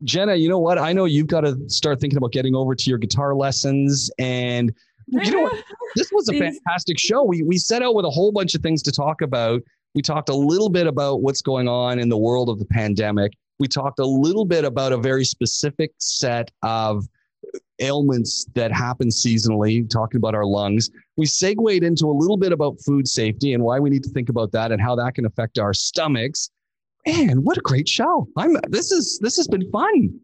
Jenna, you know what? I know you've got to start thinking about getting over to your guitar lessons and you know what? This was a fantastic show. We, we set out with a whole bunch of things to talk about. We talked a little bit about what's going on in the world of the pandemic. We talked a little bit about a very specific set of ailments that happen seasonally, talking about our lungs. We segued into a little bit about food safety and why we need to think about that and how that can affect our stomachs. Man, what a great show. I'm this is this has been fun.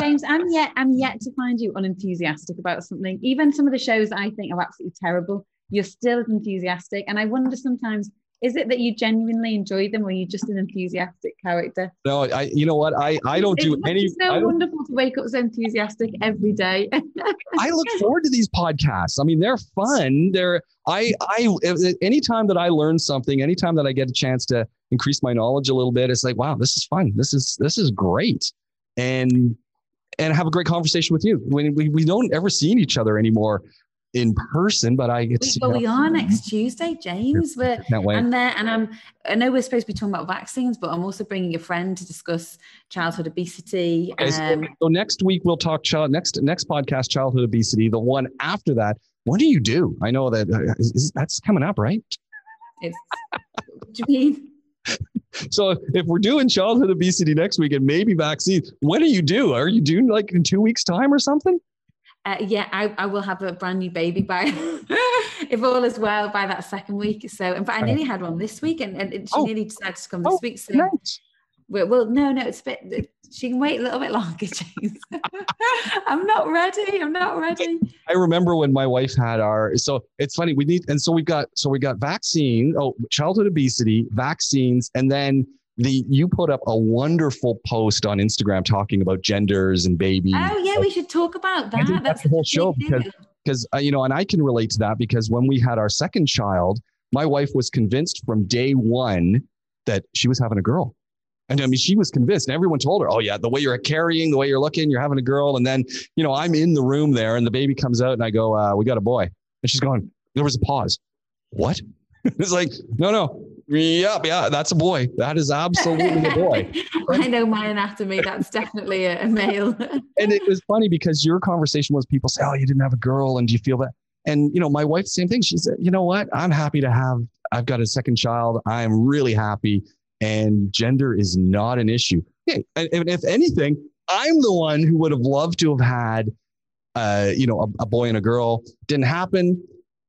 James, I'm yet I'm yet to find you unenthusiastic about something. Even some of the shows I think are absolutely terrible, you're still enthusiastic. And I wonder sometimes Is it that you genuinely enjoy them, or are you just an enthusiastic character? No, I. You know what? I, I don't do it's any... It's so wonderful to wake up so enthusiastic every day. I look forward to these podcasts. I mean, they're fun. They're I. I. Anytime that I learn something, anytime that I get a chance to increase my knowledge a little bit, it's like, wow, this is fun. This is this is great. And and have a great conversation with you. When we, we don't ever see each other anymore in person, but I get to see. But we are next Tuesday, James. We're, I'm there, and I'm. I know we're supposed to be talking about vaccines, but I'm also bringing a friend to discuss childhood obesity. Okay, um, so, so next week we'll talk child. Next next podcast, childhood obesity. The one after that. What do you do? I know that uh, is, is, that's coming up, right? It's. What do you mean? So if we're doing childhood obesity next week and maybe vaccines, what do you do? Are you doing like in two weeks' time or something? Uh, yeah, I, I will have a brand new baby by, if all is well, by that second week. So, in fact, I nearly had one this week, and, and she oh. nearly decided to come this oh, week. So, nice. Well, no, no, it's a bit, she can wait a little bit longer, James. I'm not ready. I'm not ready. I remember when my wife had our, so it's funny, we need, and so we've got, so we got vaccine, oh, childhood obesity, vaccines, and then The you put up a wonderful post on Instagram talking about genders and babies. Oh yeah, we should talk about that. That's, that's the whole show because, because uh, you know, and I can relate to that because when we had our second child, my wife was convinced from day one that she was having a girl, and I mean she was convinced. And everyone told her, "Oh yeah, the way you're carrying, the way you're looking, you're having a girl." And then you know I'm in the room there, and the baby comes out, and I go, uh, "We got a boy," and she's going. There was a pause. What? It's like no, no. Yep, yeah, that's a boy. That is absolutely a boy. Right? I know my anatomy. That's definitely a male. And it was funny because your conversation was people say, oh, you didn't have a girl. And do you feel that? And, you know, my wife, same thing. She said, you know what? I'm happy to have, I've got a second child. I'm really happy. And gender is not an issue. Yeah, and if anything, I'm the one who would have loved to have had, uh, you know, a, a boy and a girl. Didn't happen.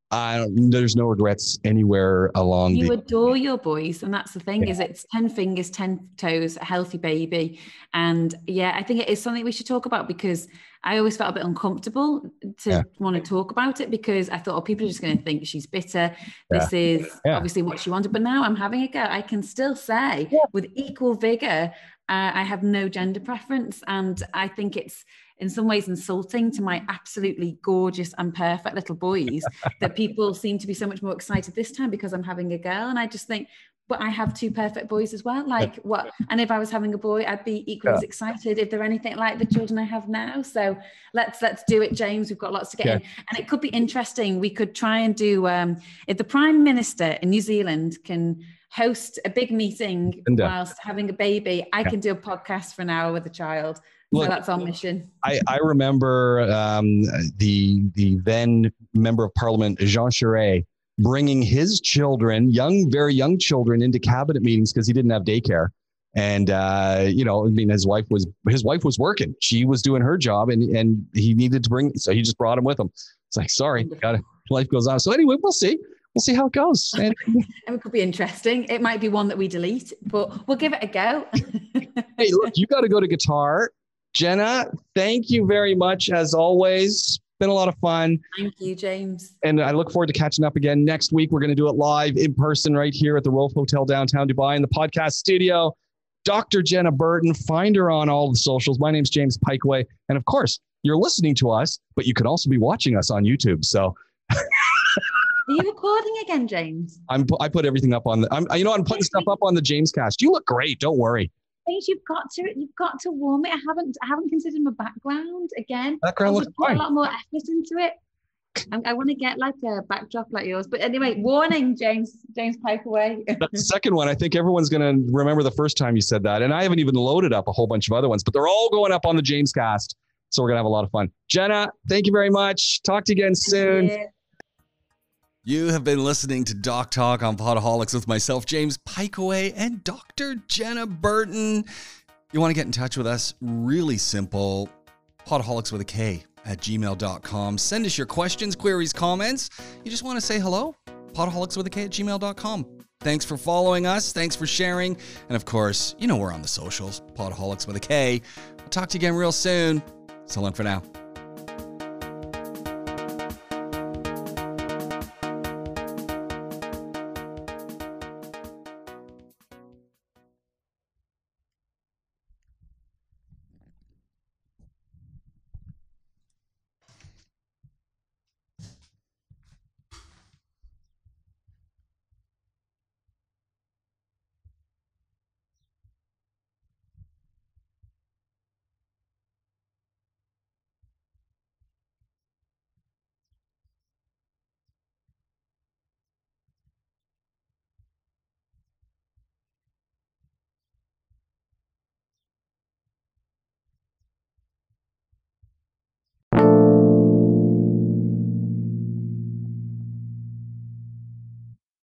I don't, there's no regrets anywhere along. You the- adore your boys, and that's the thing. Yeah. Is it's ten fingers, ten toes, a healthy baby, and yeah, I think it is something we should talk about because I always felt a bit uncomfortable to yeah. want to talk about it because I thought, oh, people are just going to think she's bitter. Yeah. This is yeah. obviously what she wanted, but now I'm having a go. I can still say yeah. with equal vigor, uh, I have no gender preference, and I think it's. In some ways insulting to my absolutely gorgeous and perfect little boys that people seem to be so much more excited this time because I'm having a girl. And I just think, but I have two perfect boys as well. Like what? And if I was having a boy, I'd be equally yeah. as excited if they're anything like the children I have now. So let's, let's do it, James. We've got lots to get yeah. in. And it could be interesting. We could try and do, um, if the Prime Minister in New Zealand can host a big meeting and, uh, whilst having a baby, I yeah. can do a podcast for an hour with a child. Look, so that's our mission. I, I remember um, the the then Member of Parliament, Jean Charest, bringing his children, young, very young children, into cabinet meetings because he didn't have daycare. And, uh, you know, I mean, his wife was his wife was working. She was doing her job and, and he needed to bring. So he just brought him with him. It's like, sorry, gotta, life goes on. So anyway, we'll see. We'll see how it goes. And it could be interesting. It might be one that we delete, but we'll give it a go. Hey, look, you got to go to guitar. Jenna, thank you very much. As always, it's been a lot of fun. Thank you, James. And I look forward to catching up again next week. We're going to do it live in person right here at the Royal Hotel downtown Dubai in the podcast studio. Doctor Jenna Burton, find her on all the socials. My name's James Pikeway. And of course, you're listening to us, but you could also be watching us on YouTube. So are you recording again, James? I'm, I put everything up on the, I'm, you know, I'm putting stuff up on the James Cast. You look great. Don't worry. You've got to, you've got to warm it. I haven't, I haven't considered my background again. Background looks fine. Put a lot more effort into it. I, I want to get like a backdrop like yours. But anyway, warning, James, James Pikeway. That's the second one. I think everyone's going to remember the first time you said that. And I haven't even loaded up a whole bunch of other ones, but they're all going up on the James Cast. So we're going to have a lot of fun. Jenna, thank you very much. Talk to you again soon. You. you have been listening to Doc Talk on Podaholics with myself, James Pikeway, and Doctor Jenna Burton. You want to get in touch with us? Really simple. Podaholics with a K at gmail dot com. Send us your questions, queries, comments. You just want to say hello? Podaholics with a K at gmail dot com. Thanks for following us. Thanks for sharing. And of course, you know we're on the socials. Podaholics with a K. We'll talk to you again real soon. So long for now.